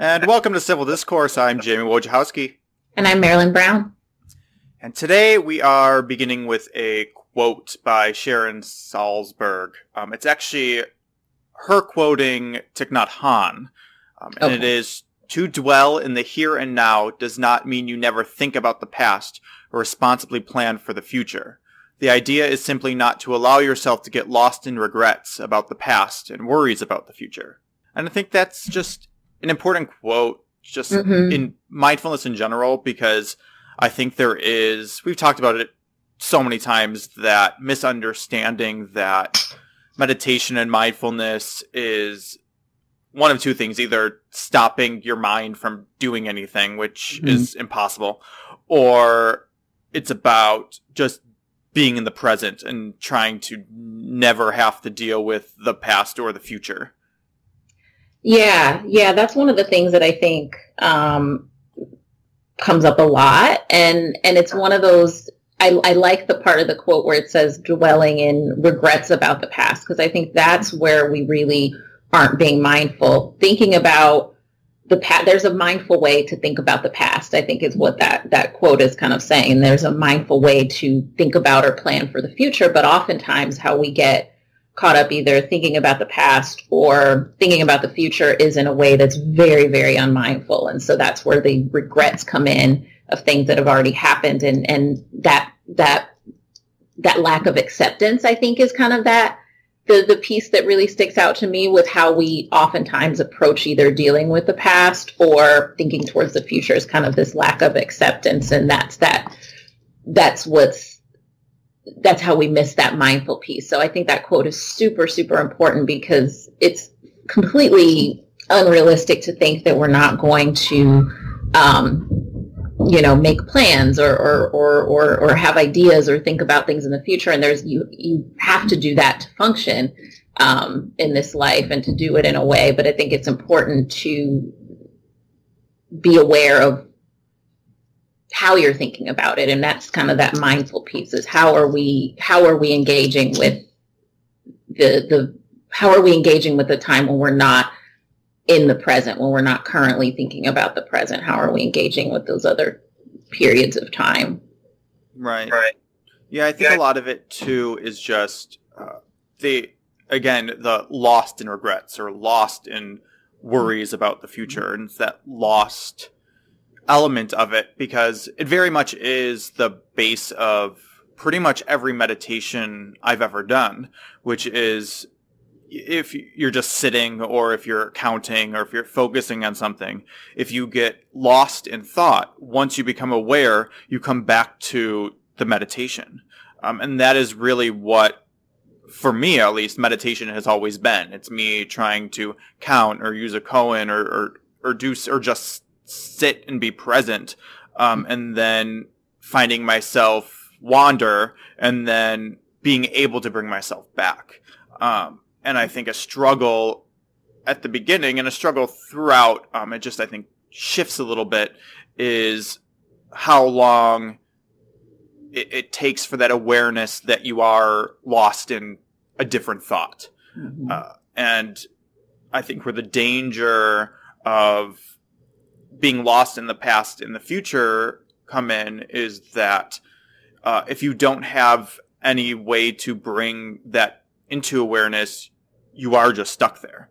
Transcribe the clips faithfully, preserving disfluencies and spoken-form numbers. And welcome to Civil Discourse. I'm Jamie Wojciechowski. And I'm Marilyn Brown. And today we are beginning with a quote by Sharon Salzberg. Um, it's actually her quoting Thich Nhat Hanh. Um, and okay. It is, "To dwell in the here and now does not mean you never think about the past or responsibly plan for the future. The idea is simply not to allow yourself to get lost in regrets about the past and worries about the future." And I think that's just an important quote, just mm-hmm. in mindfulness in general, because I think there is, we've talked about it so many times, that misunderstanding that meditation and mindfulness is one of two things: either stopping your mind from doing anything, which mm-hmm. is impossible, or it's about just being in the present and trying to never have to deal with the past or the future. Yeah, yeah, that's one of the things that I think um, comes up a lot, and and it's one of those. I, I like the part of the quote where it says dwelling in regrets about the past, because I think that's where we really aren't being mindful. Thinking about the past, there's a mindful way to think about the past, I think, is what that that quote is kind of saying. And there's a mindful way to think about or plan for the future, but oftentimes how we get caught up either thinking about the past or thinking about the future is in a way that's very, very unmindful. And so that's where the regrets come in of things that have already happened. And, and that, that, that lack of acceptance, I think, is kind of that, the, the piece that really sticks out to me with how we oftentimes approach either dealing with the past or thinking towards the future, is kind of this lack of acceptance. And that's that, that's what's, that's how we miss that mindful piece. So I think that quote is super, super important, because it's completely unrealistic to think that we're not going to, um, you know, make plans or, or, or, or, or have ideas or think about things in the future. And there's, you, you have to do that to function, um, in this life, and to do it in a way. But I think it's important to be aware of how you're thinking about it, and that's kind of that mindful piece, is how are we how are we engaging with the the how are we engaging with the time when we're not in the present, when we're not currently thinking about the present? How are we engaging with those other periods of time? Right. Right. Yeah, I think yeah. a lot of it too is just uh, the again the lost in regrets or lost in worries about the future, and it's that lost element of it, because it very much is the base of pretty much every meditation I've ever done, which is, if you're just sitting or if you're counting or if you're focusing on something, if you get lost in thought, once you become aware, you come back to the meditation. Um, and that is really what, for me at least, meditation has always been. It's me trying to count or use a koan or, or, or do, or just sit and be present, um, and then finding myself wander and then being able to bring myself back. Um, and I think a struggle at the beginning and a struggle throughout, um, it just, I think, shifts a little bit, is how long it, it takes for that awareness that you are lost in a different thought. Mm-hmm. Uh, and I think where the danger of being lost in the past and the future come in is that uh, if you don't have any way to bring that into awareness, you are just stuck there.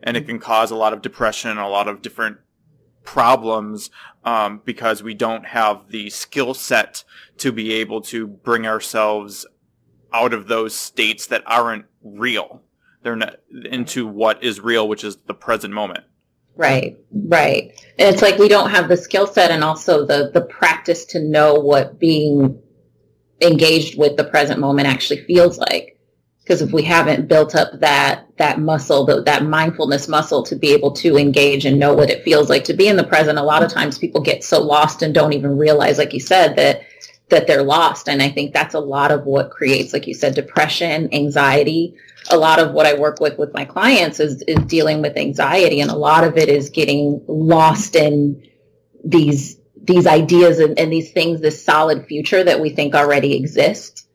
And it can cause a lot of depression, a lot of different problems, um, because we don't have the skill set to be able to bring ourselves out of those states that aren't real. They're not, into what is real, which is the present moment. Right, right. And it's like we don't have the skill set, and also the, the practice to know what being engaged with the present moment actually feels like. Because if we haven't built up that, that muscle, the, that mindfulness muscle, to be able to engage and know what it feels like to be in the present, a lot of times people get so lost and don't even realize, like you said, that that they're lost. And I think that's a lot of what creates, like you said, depression, anxiety. A lot of what I work with with my clients is, is dealing with anxiety. And a lot of it is getting lost in these, these ideas and, and these things, this solid future that we think already exists.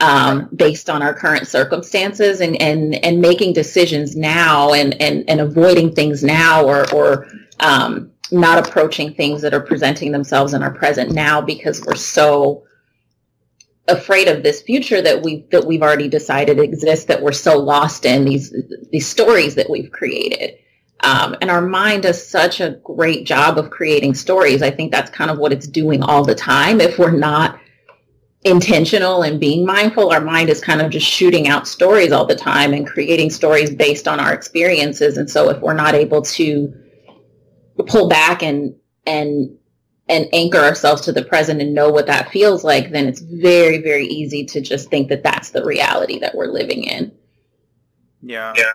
um, based on our current circumstances and, and, and making decisions now and, and, and avoiding things now or, or um, not approaching things that are presenting themselves in our present now because we're so afraid of this future that we that we've already decided exists, that we're so lost in these these stories that we've created. Um, and our mind does such a great job of creating stories. I think that's kind of what it's doing all the time. If we're not intentional and being mindful, our mind is kind of just shooting out stories all the time and creating stories based on our experiences. And so if we're not able to pull back and and and anchor ourselves to the present and know what that feels like, then it's very, very easy to just think that that's the reality that we're living in. Yeah. yeah.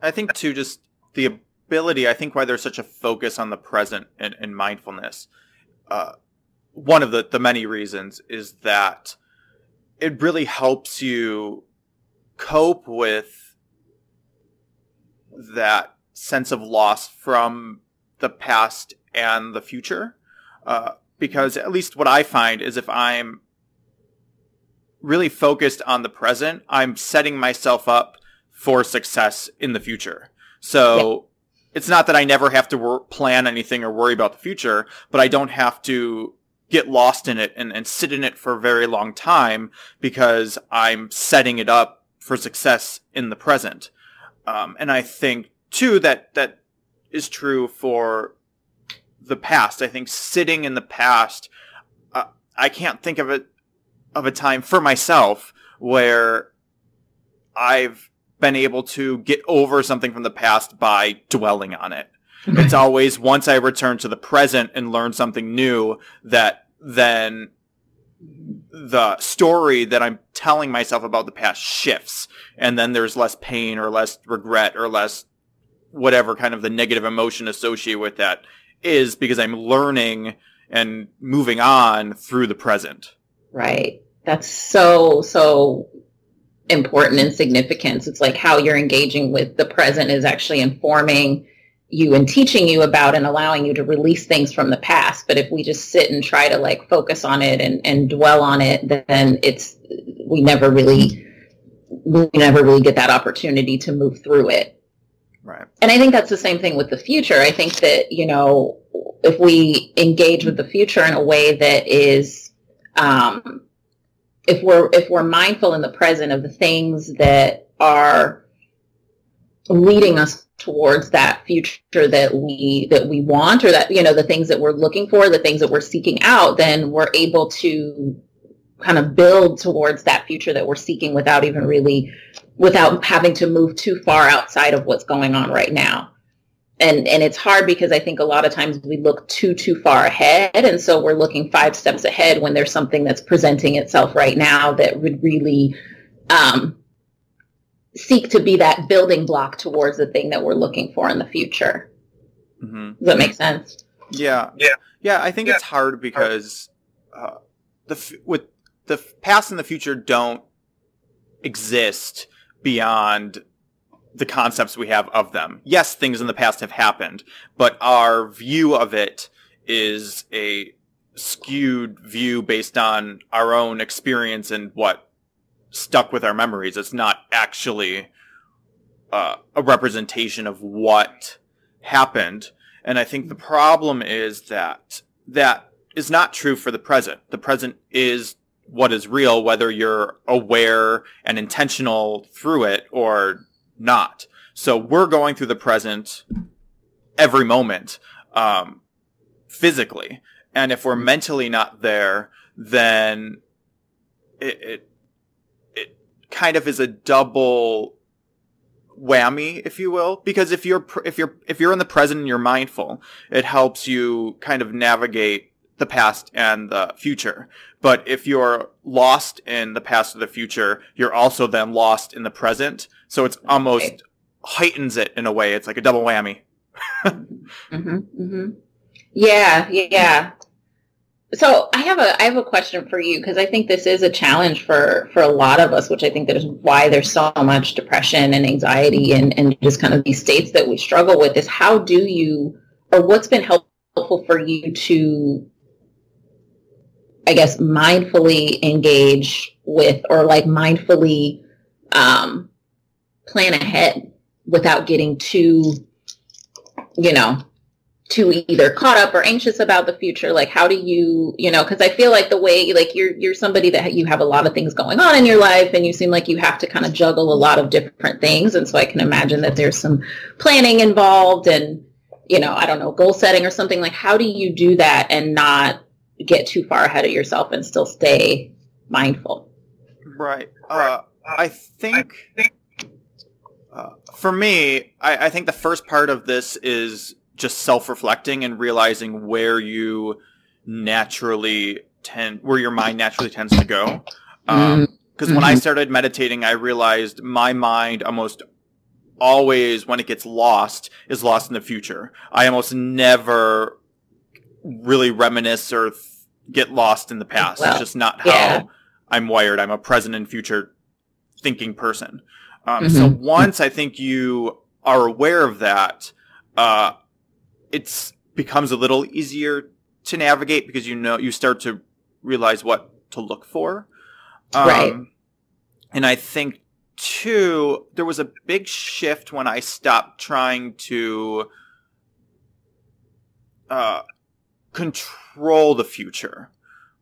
I think, too, just the ability, I think why there's such a focus on the present and, and mindfulness, uh, one of the, the many reasons is that it really helps you cope with that sense of loss from the past and the future. Uh, because at least what I find is if I'm really focused on the present, I'm setting myself up for success in the future. So yeah. It's not that I never have to wor- plan anything or worry about the future, but I don't have to get lost in it and, and sit in it for a very long time because I'm setting it up for success in the present. Um, and I think, too, that that is true for the past. I think sitting in the past, uh, I can't think of a, of a time for myself where I've been able to get over something from the past by dwelling on it. It's always once I return to the present and learn something new that then the story that I'm telling myself about the past shifts, and then there's less pain or less regret or less whatever kind of the negative emotion associated with that is, because I'm learning and moving on through the present. Right. That's so, so important and significant. It's like how you're engaging with the present is actually informing you and teaching you about and allowing you to release things from the past. But if we just sit and try to like focus on it and, and dwell on it, then it's, we never really, we never really get that opportunity to move through it. Right. And I think that's the same thing with the future. I think that, you know, if we engage with the future in a way that is, um, if we're if we're mindful in the present of the things that are leading us towards that future that we that we want, or that, you know, the things that we're looking for, the things that we're seeking out, then we're able to kind of build towards that future that we're seeking without even really, without having to move too far outside of what's going on right now. And and it's hard because I think a lot of times we look too, too far ahead. And so we're looking five steps ahead when there's something that's presenting itself right now that would really um, seek to be that building block towards the thing that we're looking for in the future. Mm-hmm. Does that make sense? Yeah. Yeah. Yeah. I think yeah. it's hard because uh, the with the past and the future don't exist beyond the concepts we have of them. Yes, things in the past have happened, but our view of it is a skewed view based on our own experience and what stuck with our memories. It's not actually uh, a representation of what happened. And I think the problem is that that is not true for the present. The present is what is real, whether you're aware and intentional through it or not. So we're going through the present every moment, um, physically. And if we're mentally not there, then it, it, it kind of is a double whammy, if you will, because if you're, if you're, if you're in the present and you're mindful, it helps you kind of navigate the past and the future. But if you're lost in the past or the future, you're also then lost in the present. So it's almost right. heightens it in a way. It's like a double whammy. mm-hmm, mm-hmm. Yeah, yeah. So I have a I have a question for you, because I think this is a challenge for, for a lot of us, which I think that is why there's so much depression and anxiety and, and just kind of these states that we struggle with, is how do you, or what's been helpful for you to, I guess, mindfully engage with or like mindfully um, plan ahead without getting too, you know, too either caught up or anxious about the future. Like, how do you, you know, because I feel like the way, like you're you're somebody that you have a lot of things going on in your life, and you seem like you have to kind of juggle a lot of different things. And so I can imagine that there's some planning involved and, you know, I don't know, goal setting or something. Like, how do you do that and not get too far ahead of yourself and still stay mindful? Right. Uh, I think uh, for me, I, I think the first part of this is just self-reflecting and realizing where you naturally tend, where your mind naturally tends to go. Um, 'cause when I started meditating, I realized my mind almost always, when it gets lost, is lost in the future. I almost never really reminisce or th- get lost in the past. Well, it's just not how yeah. I'm wired. I'm a present and future thinking person. Um, mm-hmm. So once I think you are aware of that, uh, it becomes a little easier to navigate because you know you start to realize what to look for. Um, right. And I think, too, there was a big shift when I stopped trying to uh, control the future,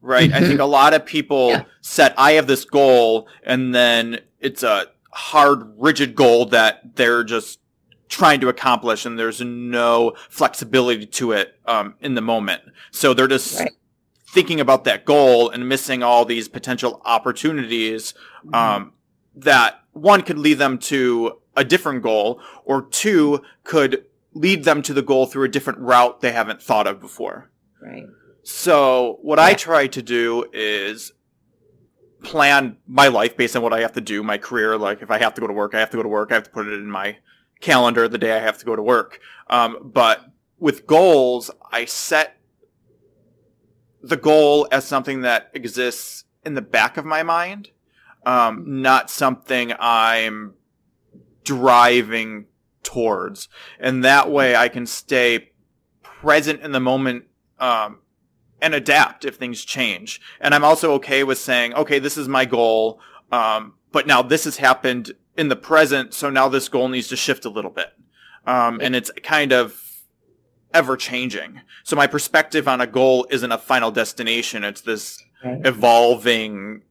right? Mm-hmm. I think a lot of people yeah. set, I have this goal, and then it's a hard, rigid goal that they're just trying to accomplish, and there's no flexibility to it um, in the moment. So they're just right. thinking about that goal and missing all these potential opportunities mm-hmm. um, that, one, could lead them to a different goal, or two, could lead them to the goal through a different route they haven't thought of before. Right. So what yeah. I try to do is plan my life based on what I have to do, my career. Like, if I have to go to work, I have to go to work. I have to put it in my calendar the day I have to go to work. Um, but with goals, I set the goal as something that exists in the back of my mind, um, not something I'm driving towards. And that way I can stay present in the moment, um, and adapt if things change. And I'm also okay with saying, okay, this is my goal, um, but now this has happened in the present, so now this goal needs to shift a little bit. Um, and it's kind of ever-changing. So my perspective on a goal isn't a final destination. It's this evolving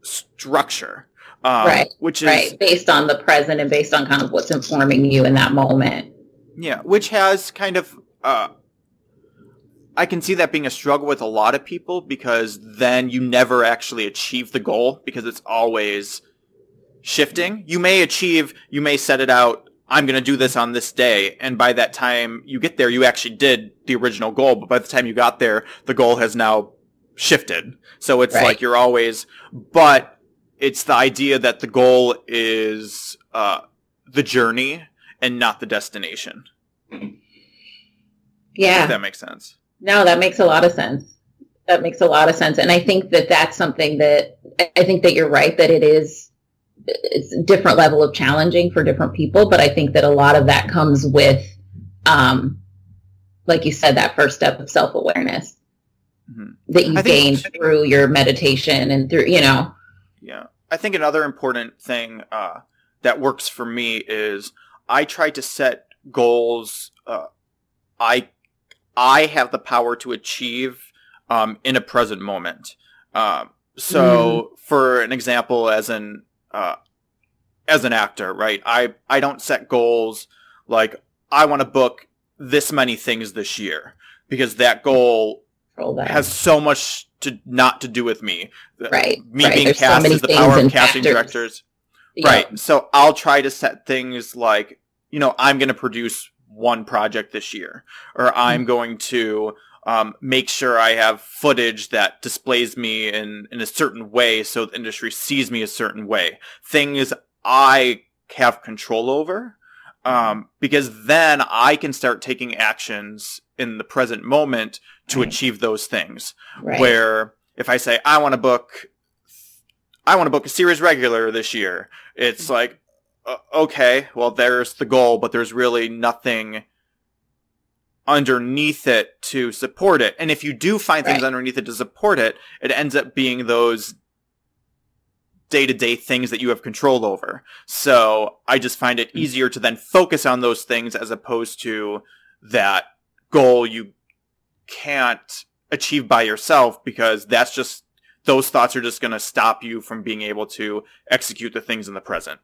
structure. Um, right. Which is right. based on the present and based on kind of what's informing you in that moment. Yeah, which has kind of... Uh, I can see that being a struggle with a lot of people, because then you never actually achieve the goal because it's always... shifting. You may achieve, you may set it out, I'm going to do this on this day, and by that time you get there, you actually did the original goal, but by the time you got there, the goal has now shifted. So it's right. like you're always, but it's the idea that the goal is uh, the journey and not the destination. Yeah. If that makes sense. No, that makes a lot of sense. That makes a lot of sense. And I think that that's something that, I think that you're right, that it is, it's a different level of challenging for different people, but I think that a lot of that comes with, um, like you said, that first step of self-awareness mm-hmm. that you I gained think, through your meditation and through, you know. Yeah. I think another important thing uh, that works for me is I try to set goals uh, I I have the power to achieve um, in a present moment. Uh, so mm. for an example, as an Uh, as an actor, right? I, I don't set goals like I want to book this many things this year, because that goal has so much to not to do with me. Right. Me right. being There's cast so is the power of casting factors. directors. Yeah. Right. So I'll try to set things like, you know, I'm going to produce one project this year, or I'm mm-hmm. going to um, make sure I have footage that displays me in, in a certain way so the industry sees me a certain way. Things I have control over, um, because then I can start taking actions in the present moment to right. achieve those things. Right. Where if I say, I want to book, I want to book a series regular this year, it's mm-hmm. like, uh, okay, well, there's the goal, but there's really nothing underneath it to support it. And if you do find things right. underneath it to support it, it ends up being those day-to-day things that you have control over. So I just find it easier to then focus on those things as opposed to that goal you can't achieve by yourself, because that's just, those thoughts are just going to stop you from being able to execute the things in the present.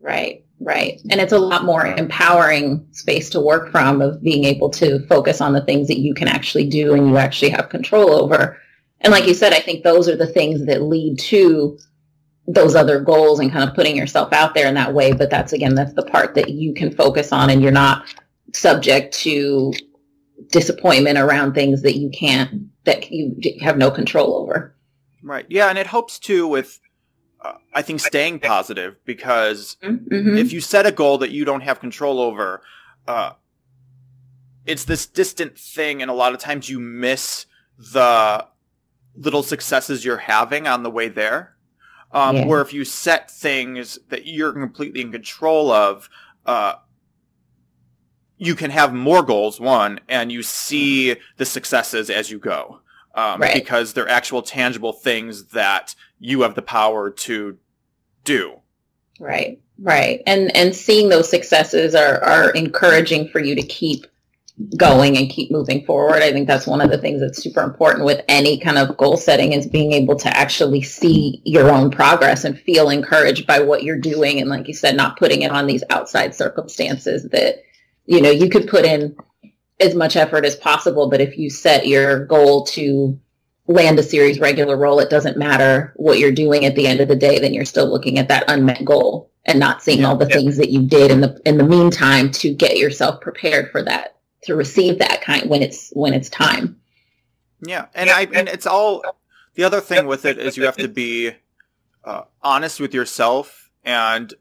Right, right. And it's a lot more empowering space to work from, of being able to focus on the things that you can actually do and you actually have control over. And like you said, I think those are the things that lead to those other goals and kind of putting yourself out there in that way. But that's, again, that's the part that you can focus on, and you're not subject to disappointment around things that you can't, that you have no control over. Right. Yeah. And it helps too with, uh, I think, staying positive, because mm-hmm. if you set a goal that you don't have control over, uh, it's this distant thing. And a lot of times you miss the little successes you're having on the way there. Um, yeah. Where if you set things that you're completely in control of, uh, you can have more goals, one, and you see the successes as you go. Um, right. Because they're actual tangible things that you have the power to do. Right, right. And and seeing those successes are, are encouraging for you to keep going and keep moving forward. I think that's one of the things that's super important with any kind of goal setting, is being able to actually see your own progress and feel encouraged by what you're doing. And like you said, not putting it on these outside circumstances that, you know, you could put in as much effort as possible, but if you set your goal to land a series regular role, it doesn't matter what you're doing at the end of the day, then you're still looking at that unmet goal and not seeing yeah, all the yeah. things that you did in the in the meantime to get yourself prepared for that, to receive that kind when it's when it's time. Yeah, and I and it's all, the other thing with it is you have to be uh, honest with yourself and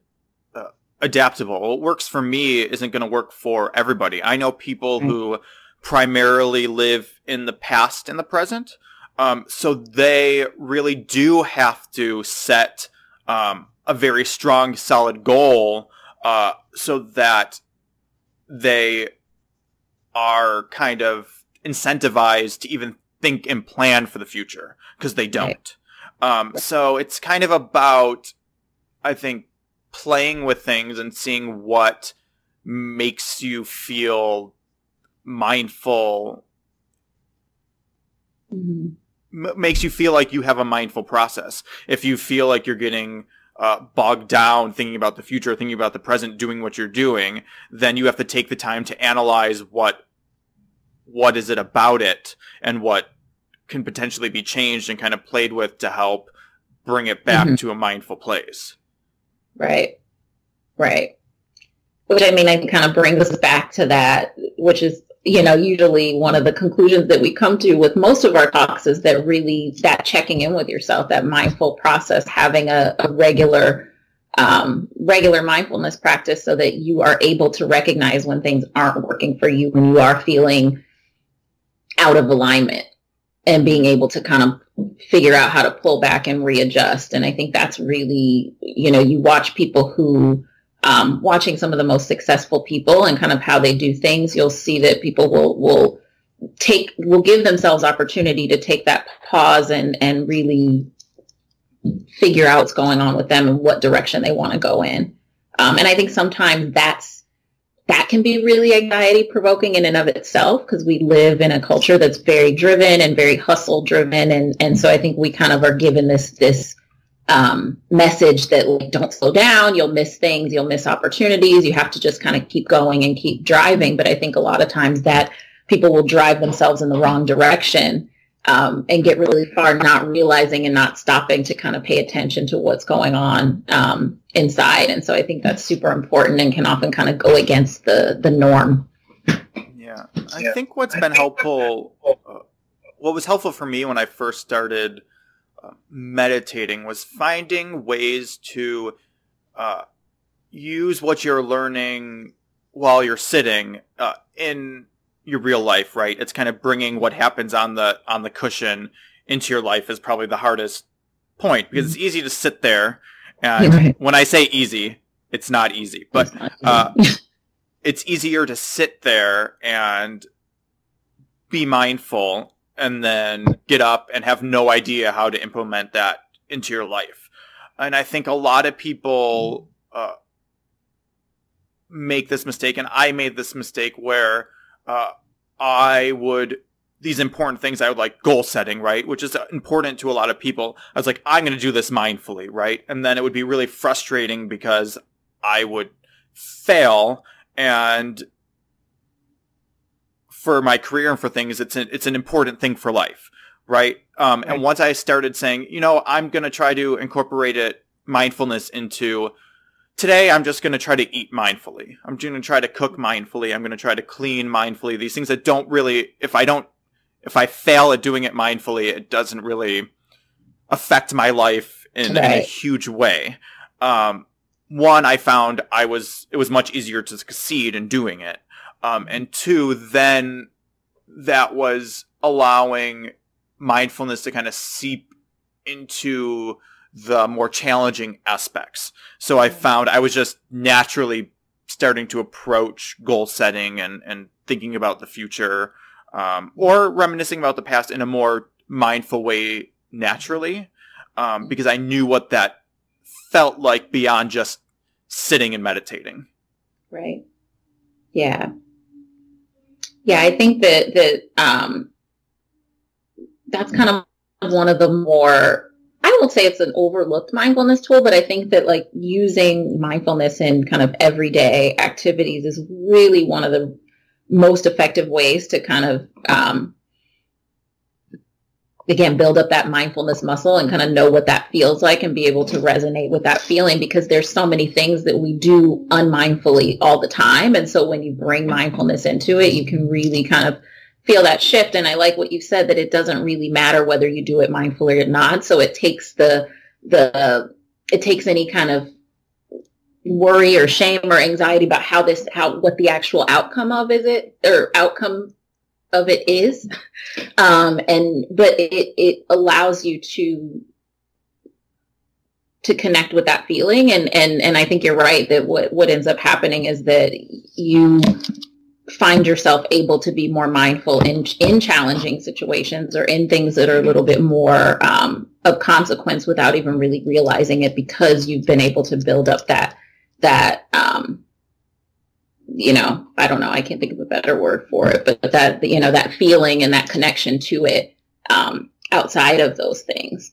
adaptable. What works for me isn't going to work for everybody. I know people mm-hmm. who primarily live in the past and the present, um, so they really do have to set um, a very strong, solid goal uh, so that they are kind of incentivized to even think and plan for the future, because they don't. Right. Um, so it's kind of about, I think, playing with things and seeing what makes you feel mindful, mm-hmm. m- makes you feel like you have a mindful process. If you feel like you're getting uh, bogged down thinking about the future, thinking about the present, doing what you're doing, then you have to take the time to analyze what what is it about it and what can potentially be changed and kind of played with to help bring it back mm-hmm. to a mindful place. Right, right. Which, I mean, I kind of brings us back to that, which is, you know, usually one of the conclusions that we come to with most of our talks is that really that checking in with yourself, that mindful process, having a, a regular, um, regular mindfulness practice so that you are able to recognize when things aren't working for you, when you are feeling out of alignment, and being able to kind of figure out how to pull back and readjust. And I think that's really, you know, you watch people who, um, watching some of the most successful people and kind of how they do things, you'll see that people will, will take, will give themselves opportunity to take that pause and, and really figure out what's going on with them and what direction they want to go in. Um, and I think sometimes that's, that can be really anxiety-provoking in and of itself, because we live in a culture that's very driven and very hustle-driven. And, and so I think we kind of are given this this um, message that, like, don't slow down, you'll miss things, you'll miss opportunities, you have to just kind of keep going and keep driving. But I think a lot of times that people will drive themselves in the wrong direction um, and get really far, not realizing and not stopping to kind of pay attention to what's going on um, inside. And so I think that's super important and can often kind of go against the, the norm. Yeah. I yeah. think what's been helpful, uh, what was helpful for me when I first started uh, meditating was finding ways to uh, use what you're learning while you're sitting uh, in your real life, right? It's kind of bringing what happens on the on the cushion into your life is probably the hardest point, because it's easy to sit there. And right. when I say easy, it's not easy, but uh, it's easier to sit there and be mindful and then get up and have no idea how to implement that into your life. And I think a lot of people uh, make this mistake, and I made this mistake where uh, I would, these important things, I would like goal setting, right? Which is important to a lot of people. I was like, I'm going to do this mindfully, right? And then it would be really frustrating because I would fail. And for my career and for things, it's an, it's an important thing for life. Right. Um, and once I started saying, you know, I'm going to try to incorporate it mindfulness into today, I'm just going to try to eat mindfully. I'm going to try to cook mindfully. I'm going to try to clean mindfully. These things that don't really, if I don't, if I fail at doing it mindfully, it doesn't really affect my life in, right. in a huge way. Um, one, I found I was, it was much easier to succeed in doing it. Um, and two, then that was allowing mindfulness to kind of seep into the more challenging aspects. So I found I was just naturally starting to approach goal setting and, and thinking about the future, um, or reminiscing about the past in a more mindful way naturally, um, because I knew what that felt like beyond just sitting and meditating. Right. Yeah. Yeah, I think that, that um, that's kind of one of the more, I won't say it's an overlooked mindfulness tool, but I think that like using mindfulness in kind of everyday activities is really one of the most effective ways to kind of, um, again, build up that mindfulness muscle and kind of know what that feels like and be able to resonate with that feeling, because there's so many things that we do unmindfully all the time. And so when you bring mindfulness into it, you can really kind of feel that shift. And I like what you said, that it doesn't really matter whether you do it mindfully or not. So it takes the, the, it takes any kind of worry or shame or anxiety about how this, how, what the actual outcome of is it or outcome of it is. Um, and, but it, it allows you to, to connect with that feeling. And, and, and I think you're right that what, what ends up happening is that you find yourself able to be more mindful in in challenging situations or in things that are a little bit more um, of consequence without even really realizing it, because you've been able to build up that, that um, you know, I don't know, I can't think of a better word for it, but that, you know, that feeling and that connection to it um, outside of those things.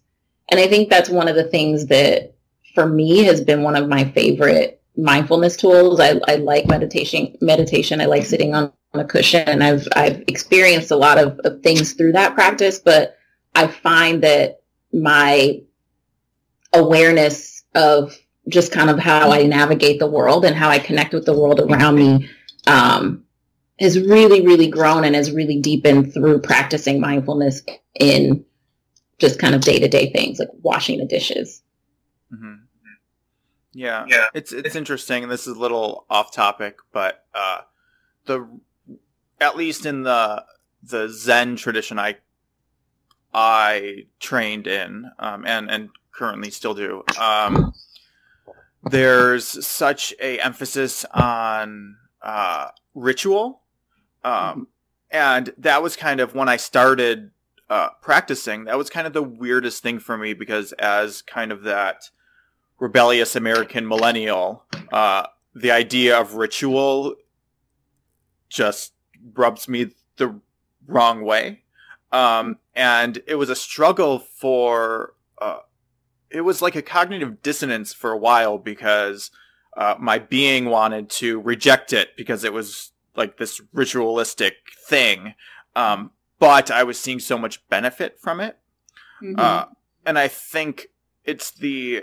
And I think that's one of the things that for me has been one of my favorite mindfulness tools. I, I like meditation. Meditation. I like sitting on, on a cushion, and I've I've experienced a lot of, of things through that practice. But I find that my awareness of just kind of how I navigate the world and how I connect with the world around me um, has really, really grown and has really deepened through practicing mindfulness in just kind of day to day things like washing the dishes. Mm-hmm. Yeah. yeah, it's it's interesting, and this is a little off topic, but uh, the at least in the the Zen tradition I I trained in, um, and and currently still do, um, there's such a emphasis on uh, ritual, um, and that was kind of when I started uh, practicing. That was kind of the weirdest thing for me, because as kind of that rebellious American millennial, uh, the idea of ritual just rubs me the wrong way. Um, and it was a struggle for, uh, it was like a cognitive dissonance for a while, because uh, my being wanted to reject it because it was like this ritualistic thing. Um, but I was seeing so much benefit from it. Mm-hmm. Uh, and I think it's the,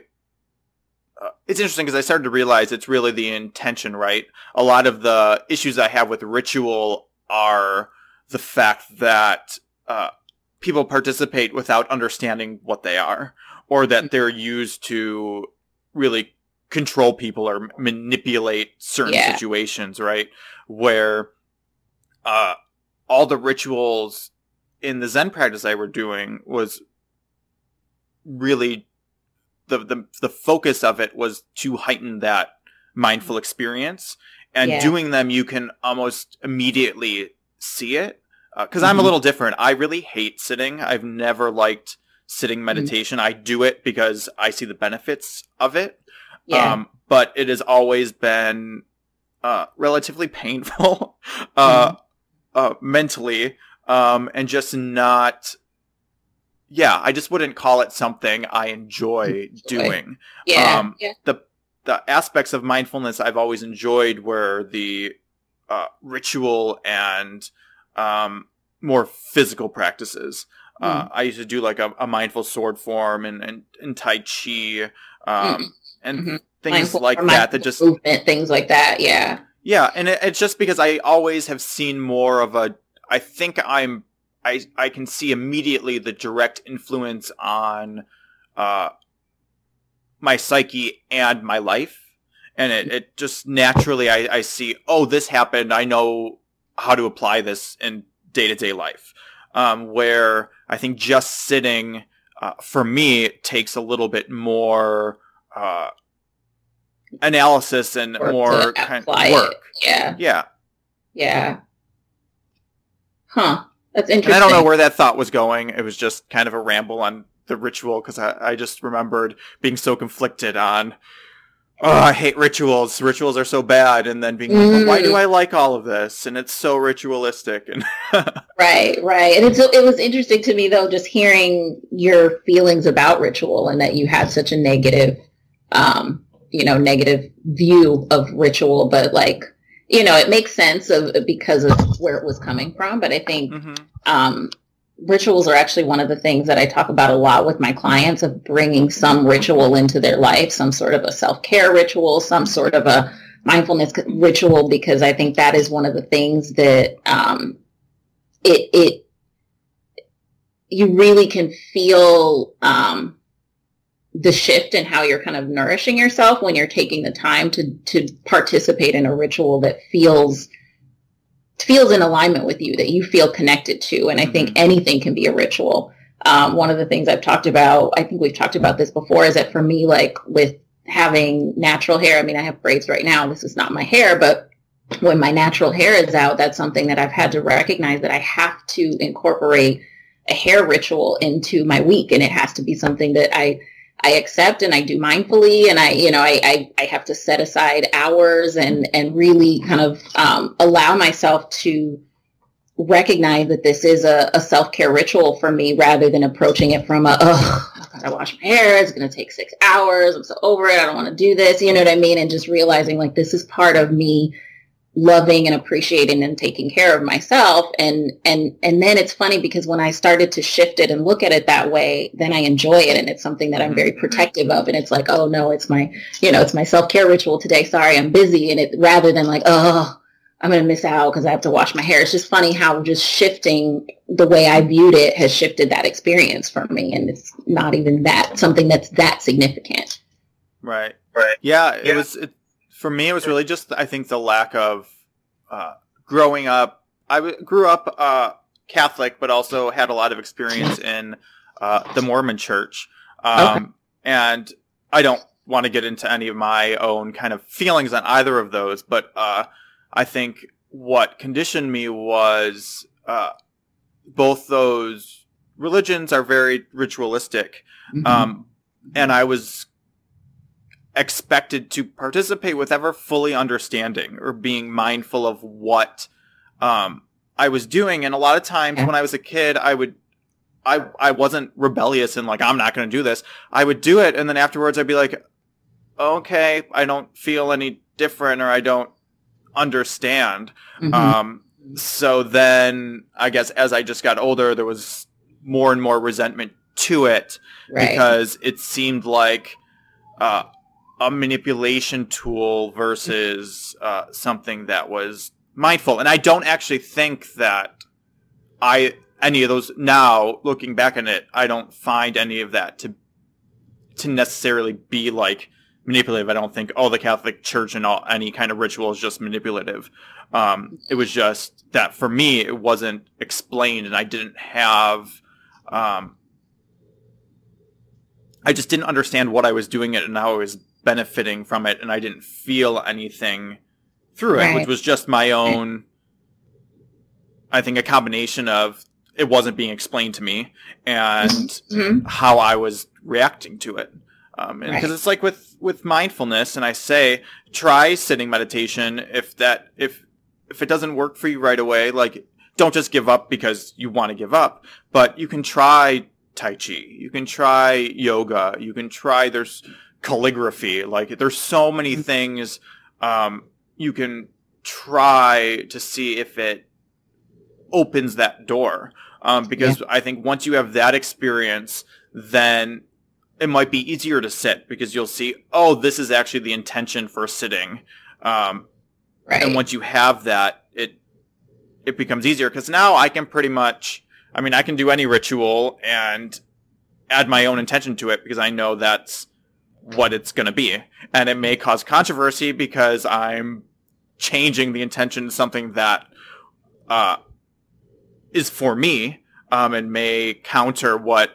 Uh, it's interesting because I started to realize it's really the intention, right? A lot of the issues I have with ritual are the fact that uh, people participate without understanding what they are, or that they're used to really control people or manipulate certain yeah. situations, right? Where uh, all the rituals in the Zen practice I were doing was really The, the the focus of it was to heighten that mindful experience, and yeah. doing them you can almost immediately see it, because uh, mm-hmm. I'm a little different. I really hate sitting. I've never liked sitting meditation. Mm-hmm. I do it because I see the benefits of it. Yeah. Um, but it has always been uh, relatively painful uh, mm-hmm. uh, mentally um, and just not... Yeah, I just wouldn't call it something I enjoy doing. Yeah, um, yeah. The the aspects of mindfulness I've always enjoyed were the uh, ritual and um, more physical practices. Mm. Uh, I used to do like a, a mindful sword form and, and, and Tai Chi um, mm. and mm-hmm. things mindful, like that. That just movement, things like that, yeah. Yeah, and it, it's just because I always have seen more of a... I think I'm... I, I can see immediately the direct influence on uh, my psyche and my life. And it, it just naturally, I, I see, oh, this happened. I know how to apply this in day-to-day life. Um, where I think just sitting, uh, for me, it takes a little bit more uh, analysis and work more kind of work. It. Yeah. Yeah. Yeah. Huh. That's interesting. And I don't know where that thought was going. It was just kind of a ramble on the ritual because I, I just remembered being so conflicted on, oh, I hate rituals. Rituals are so bad. And then being like, mm. well, why do I like all of this? And it's so ritualistic. And right, right. And it's, it was interesting to me, though, just hearing your feelings about ritual and that you had such a negative, um, you know, negative view of ritual, but like, you know, it makes sense of because of where it was coming from. But I think mm-hmm. um, rituals are actually one of the things that I talk about a lot with my clients of bringing some ritual into their life, some sort of a self-care ritual, some sort of a mindfulness ritual, because I think that is one of the things that um, it, it you really can feel um, the shift in how you're kind of nourishing yourself when you're taking the time to, to participate in a ritual that feels, feels in alignment with you, that you feel connected to. And I think mm-hmm. anything can be a ritual. Um, one of the things I've talked about, I think we've talked about this before, is that for me, like with having natural hair, I mean, I have braids right now, this is not my hair, but when my natural hair is out, that's something that I've had to recognize that I have to incorporate a hair ritual into my week. And it has to be something that I, I accept and I do mindfully, and I, you know, I, I, I have to set aside hours and, and really kind of um, allow myself to recognize that this is a, a self-care ritual for me rather than approaching it from a, oh, I gotta wash my hair. It's going to take six hours. I'm so over it. I don't want to do this. You know what I mean? And just realizing like this is part of me loving and appreciating and taking care of myself. And, and, and then it's funny because when I started to shift it and look at it that way, then I enjoy it. And it's something that I'm very protective of. And it's like, oh no, it's my, you know, it's my self-care ritual today. Sorry, I'm busy. And it rather than like, oh, I'm going to miss out because I have to wash my hair. It's just funny how just shifting the way I viewed it has shifted that experience for me. And it's not even that something that's that significant. Right. Right. Yeah. It yeah. was, it, For me, it was really just, I think, the lack of uh, growing up. I w- grew up uh, Catholic, but also had a lot of experience in uh, the Mormon church. Um, okay. And I don't want to get into any of my own kind of feelings on either of those, but uh, I think what conditioned me was uh, both those religions are very ritualistic, mm-hmm. um, and I was expected to participate without fully understanding or being mindful of what um, I was doing. And a lot of times when I was a kid, I would, I, I wasn't rebellious and like, I'm not going to do this. I would do it. And then afterwards I'd be like, okay, I don't feel any different or I don't understand. Mm-hmm. Um, so then I guess as I just got older, there was more and more resentment to it right. because it seemed like, uh, a manipulation tool versus uh, something that was mindful. And I don't actually think that I, any of those now looking back on it, I don't find any of that to, to necessarily be like manipulative. I don't think all oh, the Catholic Church and all, any kind of ritual is just manipulative. Um, it was just that for me, it wasn't explained and I didn't have, um, I just didn't understand what I was doing it and how I was benefiting from it, and I didn't feel anything through it, right. which was just my own, I think, a combination of it wasn't being explained to me and mm-hmm. how I was reacting to it. Um, and because right. it's like with, with mindfulness, and I say, try sitting meditation. If that, if, if it doesn't work for you right away, like don't just give up because you want to give up, but you can try Tai Chi, you can try yoga, you can try, there's calligraphy, like there's so many things, um, you can try to see if it opens that door. Um, because yeah. I think once you have that experience, then it might be easier to sit because you'll see, oh, this is actually the intention for sitting. Um, right. And once you have that, it, it becomes easier because now I can pretty much, I mean, I can do any ritual and add my own intention to it because I know that's what it's going to be. And it may cause controversy because I'm changing the intention to something that, uh, is for me, um, and may counter what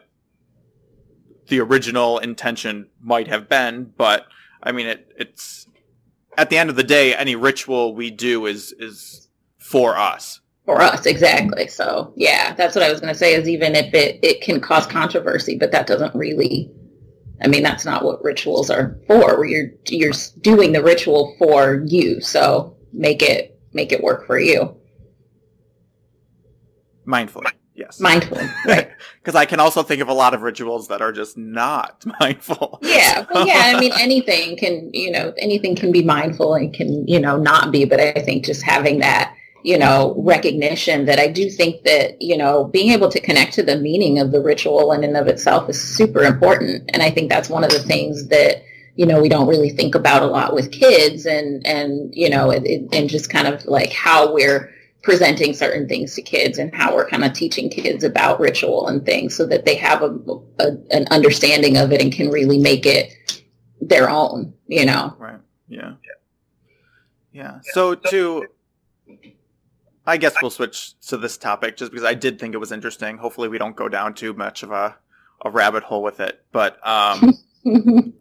the original intention might have been. But I mean, it, it's at the end of the day, any ritual we do is, is for us. For us. Exactly. So yeah, that's what I was going to say is even if it, it can cause controversy, but that doesn't really, I mean, that's not what rituals are for. You're, you're doing the ritual for you. So make it, make it work for you. Mindfully, yes. Mindfully, right. Because I can also think of a lot of rituals that are just not mindful. Yeah, well, yeah, I mean, anything can, you know, anything can be mindful and can, you know, not be. But I think just having that, you know, recognition that I do think that, you know, being able to connect to the meaning of the ritual in and of itself is super important. And I think that's one of the things that, you know, we don't really think about a lot with kids and, and you know, it, it, and just kind of like how we're presenting certain things to kids and how we're kind of teaching kids about ritual and things so that they have a, a an understanding of it and can really make it their own, you know? Right. Yeah. Yeah. So to, I guess we'll switch to this topic just because I did think it was interesting. Hopefully we don't go down too much of a, a rabbit hole with it, but um,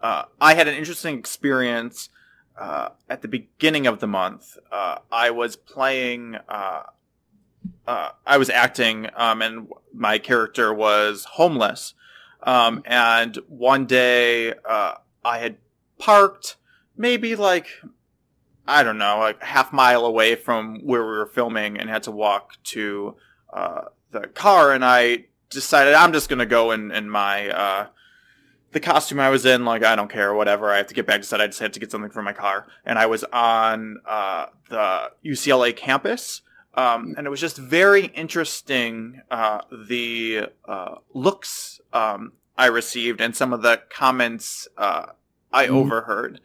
uh, I had an interesting experience. Uh, at the beginning of the month, uh, I was playing, uh, uh, I was acting, um, and my character was homeless. Um, and one day, uh, I had parked maybe like, I don't know, like half mile away from where we were filming and had to walk to, uh, the car. And I decided I'm just going to go in, in my, uh, the costume I was in, like, I don't care, whatever. I have to get back to set. I just have to get something for my car. And I was on uh, the U C L A campus, um, and it was just very interesting, uh, the uh, looks um, I received and some of the comments uh, I mm-hmm. overheard.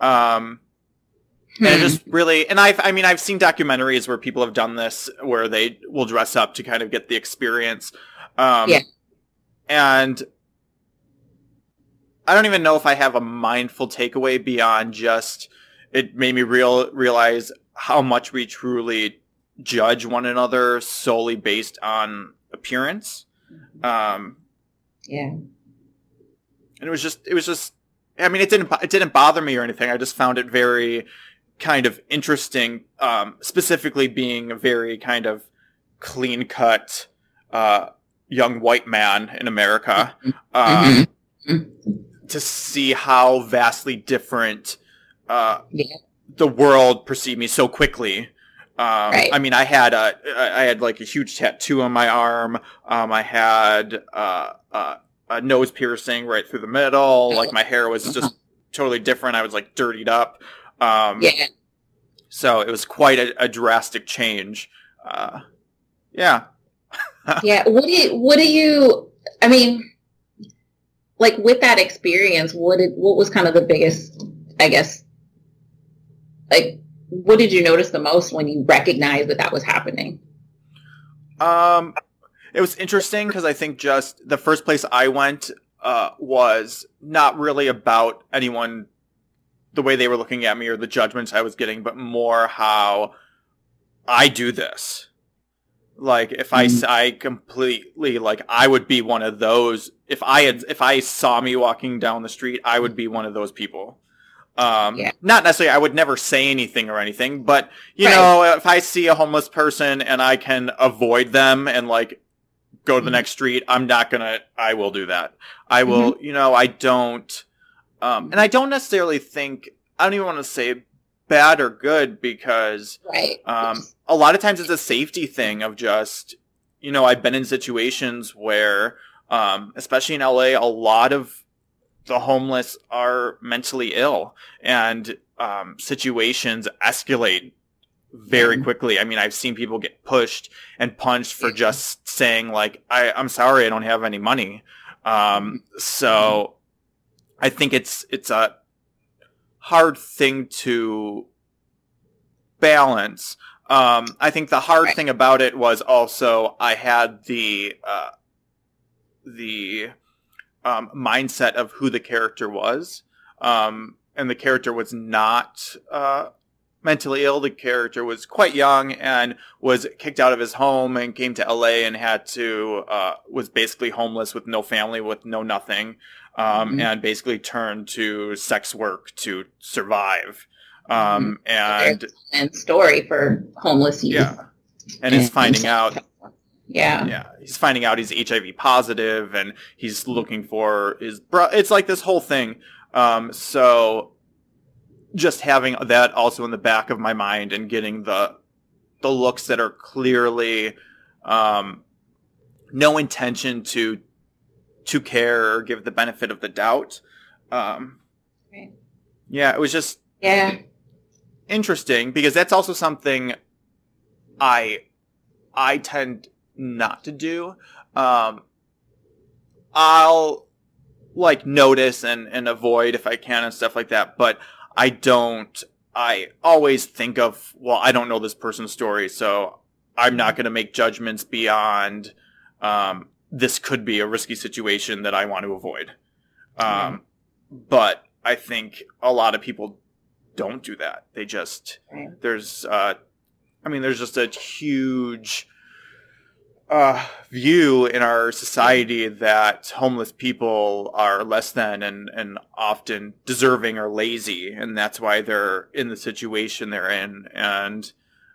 Um, and it just really, and I've, I mean, I've seen documentaries where people have done this, where they will dress up to kind of get the experience. Um, yeah. And I don't even know if I have a mindful takeaway beyond just it made me real realize how much we truly judge one another solely based on appearance. Um, yeah. And it was just, it was just, I mean, it didn't, it didn't bother me or anything. I just found it very kind of interesting, um, specifically being a very kind of clean cut, uh, young white man in America. Um, to see how vastly different uh, yeah. the world perceived me so quickly. Um, right. I mean, I had a, I had like a huge tattoo on my arm. Um, I had uh, uh, a nose piercing right through the middle. Like my hair was just uh-huh. totally different. I was like dirtied up. Um, yeah. So it was quite a, a drastic change. Uh, yeah. yeah. What do you, what do you, I mean, like with that experience, what did, what was kind of the biggest, I guess, like what did you notice the most when you recognized that that was happening? Um, it was interesting because I think just the first place I went uh, was not really about anyone, the way they were looking at me or the judgments I was getting, but more how I do this. Like if I, mm. I completely like I would be one of those if I had if I saw me walking down the street I would be one of those people. Um, yeah. Not necessarily I would never say anything or anything, but you right. know if I see a homeless person and I can avoid them and like go to the next street. I'm not going to, I will do that. I will, mm-hmm. you know, I don't, um, and I don't necessarily think, I don't even want to say bad or good because, right. um, a lot of times it's a safety thing of just, you know, I've been in situations where, um, especially in L A, a lot of the homeless are mentally ill and, um, situations escalate very quickly. I mean, I've seen people get pushed and punched for just saying like, I, I'm sorry, I don't have any money. Um, so I think it's, it's a hard thing to balance. Um, I think the hard right. thing about it was also I had the, uh, the, um, mindset of who the character was. Um, and the character was not, uh, mentally ill. The character was quite young and was kicked out of his home and came to L A and had to, uh, was basically homeless with no family, with no nothing, um, mm-hmm. and basically turned to sex work to survive. Um, and, and story for homeless youth. Yeah. And he's finding out. Yeah. Yeah. He's finding out he's H I V positive and he's looking for his bro. It's like this whole thing. Um, so just having that also in the back of my mind and getting the, the looks that are clearly, um, no intention to, to care or give the benefit of the doubt. Um, right. yeah, it was just, yeah. interesting, because that's also something I I tend not to do. Um, I'll like notice and, and avoid if I can and stuff like that, but I don't, I always think of, well, I don't know this person's story, so I'm not going to make judgments beyond um, this could be a risky situation that I want to avoid. Um, mm-hmm. But I think a lot of people don't do that. They just, there's, uh, I mean, there's just a huge uh, view in our society that homeless people are less than and, and often deserving or lazy. And that's why they're in the situation they're in. And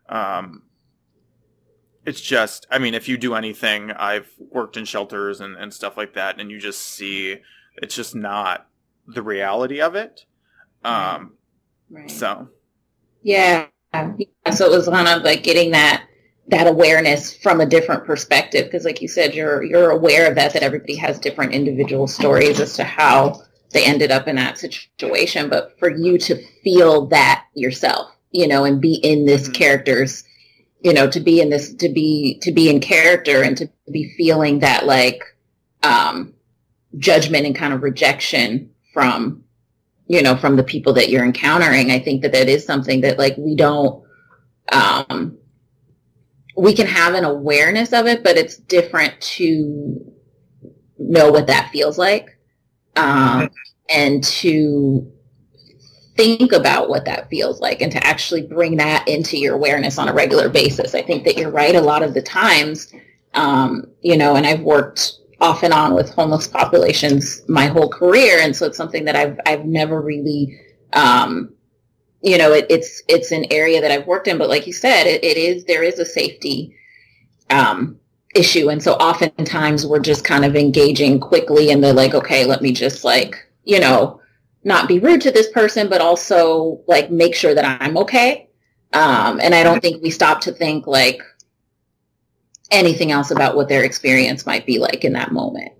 um, it's just, I mean, if you do anything, I've worked in shelters and, and stuff like that. And you just see, it's just not the reality of it. Um, mm-hmm. Right. So, yeah. yeah. So it was kind of like getting that that awareness from a different perspective, because, like you said, you're you're aware of that that everybody has different individual stories as to how they ended up in that situation. But for you to feel that yourself, you know, and be in this mm-hmm. character's, you know, to be in this, to be to be in character and to be feeling that like um, judgment and kind of rejection from. you know, from the people that you're encountering. I think that that is something that, like, we don't, um, we can have an awareness of it, but it's different to know what that feels like, um, and to think about what that feels like and to actually bring that into your awareness on a regular basis. I think that you're right a lot of the times, um, you know, and I've worked off and on with homeless populations my whole career. And so it's something that I've, I've never really, um, you know, it, it's, it's an area that I've worked in, but like you said, it, it is, there is a safety, um, issue. And so oftentimes we're just kind of engaging quickly and they're like, okay, let me just like, you know, not be rude to this person, but also like make sure that I'm okay. Um, and I don't think we stop to think like, anything else about what their experience might be like in that moment.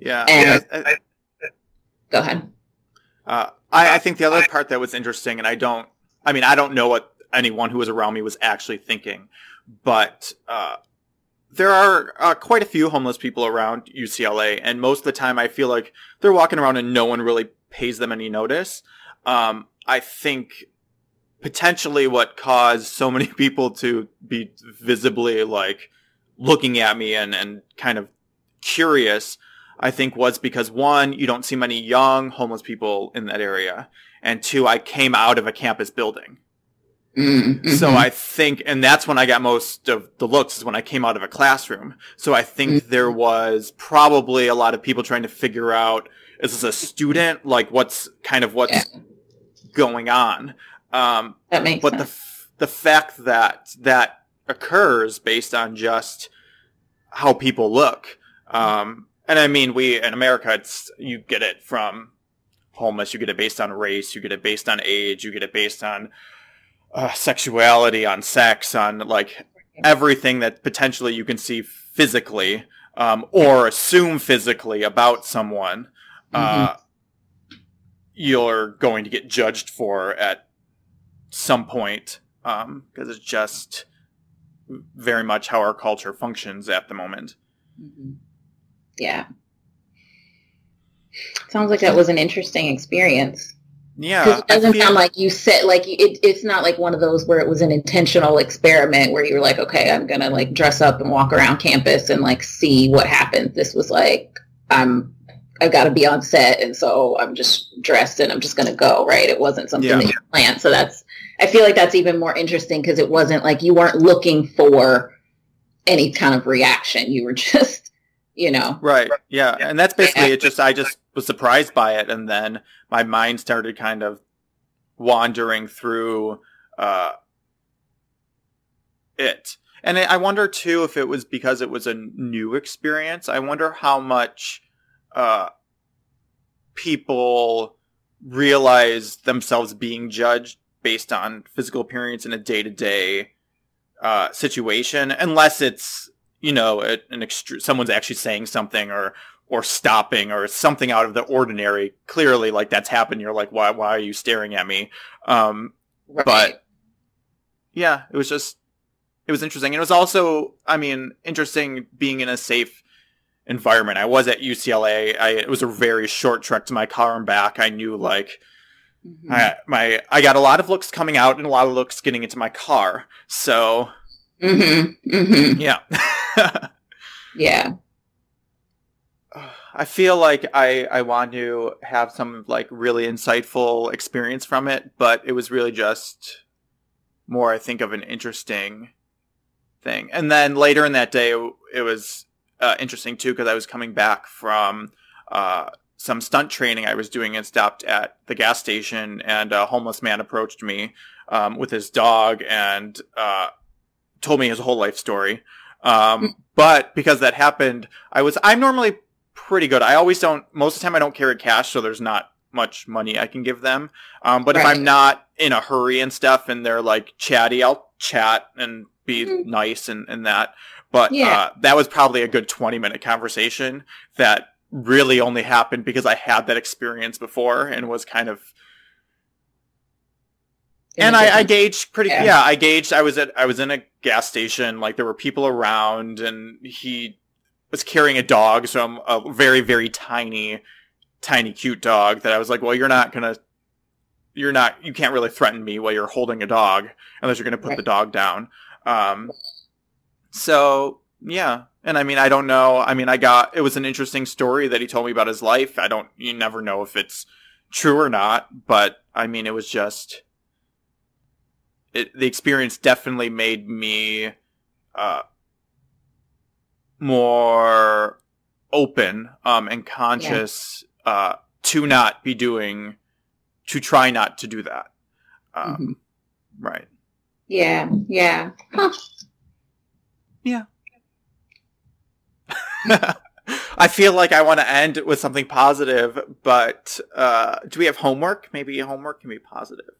Yeah. And, yeah I, I, go ahead. Uh, I, I think the other part that was interesting, and I don't, I mean, I don't know what anyone who was around me was actually thinking, but uh, there are uh, quite a few homeless people around U C L A. And most of the time I feel like they're walking around and no one really pays them any notice. Um, I think potentially what caused so many people to be visibly like looking at me and, and kind of curious, I think was because one, you don't see many young homeless people in that area. And two, I came out of a campus building. Mm-hmm. So I think, and that's when I got most of the looks is when I came out of a classroom. So I think mm-hmm. there was probably a lot of people trying to figure out, is this a student? Like what's kind of what's yeah. going on? Um, that makes but sense. the, f- the fact that that occurs based on just how people look. Um, and I mean, we in America, it's, you get it from homeless. You get it based on race. You get it based on age. You get it based on uh, sexuality, on sex, on like everything that potentially you can see physically um, or assume physically about someone. Uh, mm-hmm. You're going to get judged for at some point because um, it's just very much how our culture functions at the moment. Mm-hmm. Yeah. Sounds like that was an interesting experience. Yeah. Because it doesn't feel- sound like you said, like, it, it's not like one of those where it was an intentional experiment where you were like, okay, I'm going to, like, dress up and walk around campus and, like, see what happens. This was like, I'm, I've got to be on set, and so I'm just dressed and I'm just going to go, right? It wasn't something yeah. that you planned. So that's, I feel like that's even more interesting because it wasn't like you weren't looking for any kind of reaction. You were just, you know. Right. Yeah. And that's basically it. Just, I just was surprised by it. And then my mind started kind of wandering through uh, it. And I wonder too, if it was because it was a new experience, I wonder how much uh, people realize themselves being judged based on physical appearance in a day-to-day uh, situation, unless it's, you know, an extru- someone's actually saying something or or stopping or something out of the ordinary. Clearly, like, that's happened. You're like, why why are you staring at me? Um, right. But, yeah, it was just, it was interesting. And it was also, I mean, interesting being in a safe environment. I was at U C L A. I, it was a very short trek to my car and back. I knew, like, mm-hmm. I, my I got a lot of looks coming out and a lot of looks getting into my car. So, mm-hmm. Mm-hmm. yeah. yeah. I feel like I, I want to have some, like, really insightful experience from it, but it was really just more, I think, of an interesting thing. And then later in that day, it, it was uh, interesting, too, because I was coming back from uh, some stunt training I was doing and stopped at the gas station, and a homeless man approached me um, with his dog and uh, told me his whole life story. Um, but because that happened, I was, I'm normally pretty good. I always don't, most of the time I don't carry cash, so there's not much money I can give them. Um, but right. if I'm not in a hurry and stuff and they're like chatty, I'll chat and be mm-hmm. nice and, and that. But, yeah. uh, that was probably a good twenty minute conversation that really only happened because I had that experience before and was kind of, and I, I gauged pretty, yeah. yeah, I gauged, I was at, I was in a gas station, like there were people around and he was carrying a dog. So I'm a very, very tiny, tiny, cute dog that I was like, well, you're not going to, you're not, you can't really threaten me while you're holding a dog unless you're going to put right. the dog down. Um, so yeah. And I mean, I don't know. I mean, I got, it was an interesting story that he told me about his life. I don't, you never know if it's true or not, but I mean, it was just, It, the experience definitely made me uh, more open um, and conscious yeah. uh, to not be doing, to try not to do that. Um, mm-hmm. Right. Yeah. Yeah. Huh. Yeah. I feel like I want to end with something positive, but uh, do we have homework? Maybe homework can be positive.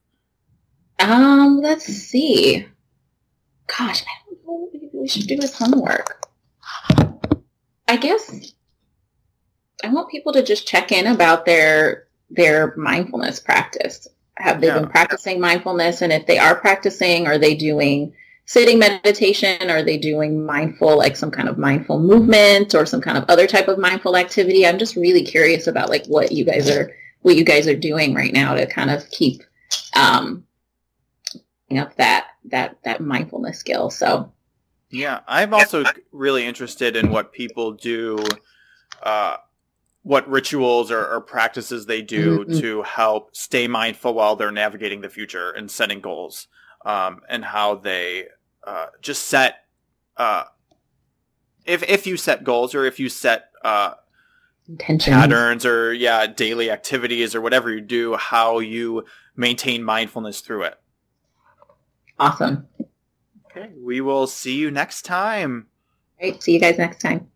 Um, let's see. Gosh, I don't know what we should do as homework. I guess I want people to just check in about their their mindfulness practice. Have they yeah. been practicing mindfulness? And if they are practicing, are they doing sitting meditation? Are they doing mindful, like some kind of mindful movement or some kind of other type of mindful activity? I'm just really curious about like what you guys are what you guys are doing right now to kind of keep um up that that that mindfulness skill. So yeah, I'm also really interested in what people do, uh what rituals or, or practices they do mm-hmm. to help stay mindful while they're navigating the future and setting goals, um and how they uh just set uh if if you set goals or if you set uh intentions, patterns, or yeah daily activities or whatever you do, how you maintain mindfulness through it. Awesome. Okay, we will see you next time. All right, see you guys next time.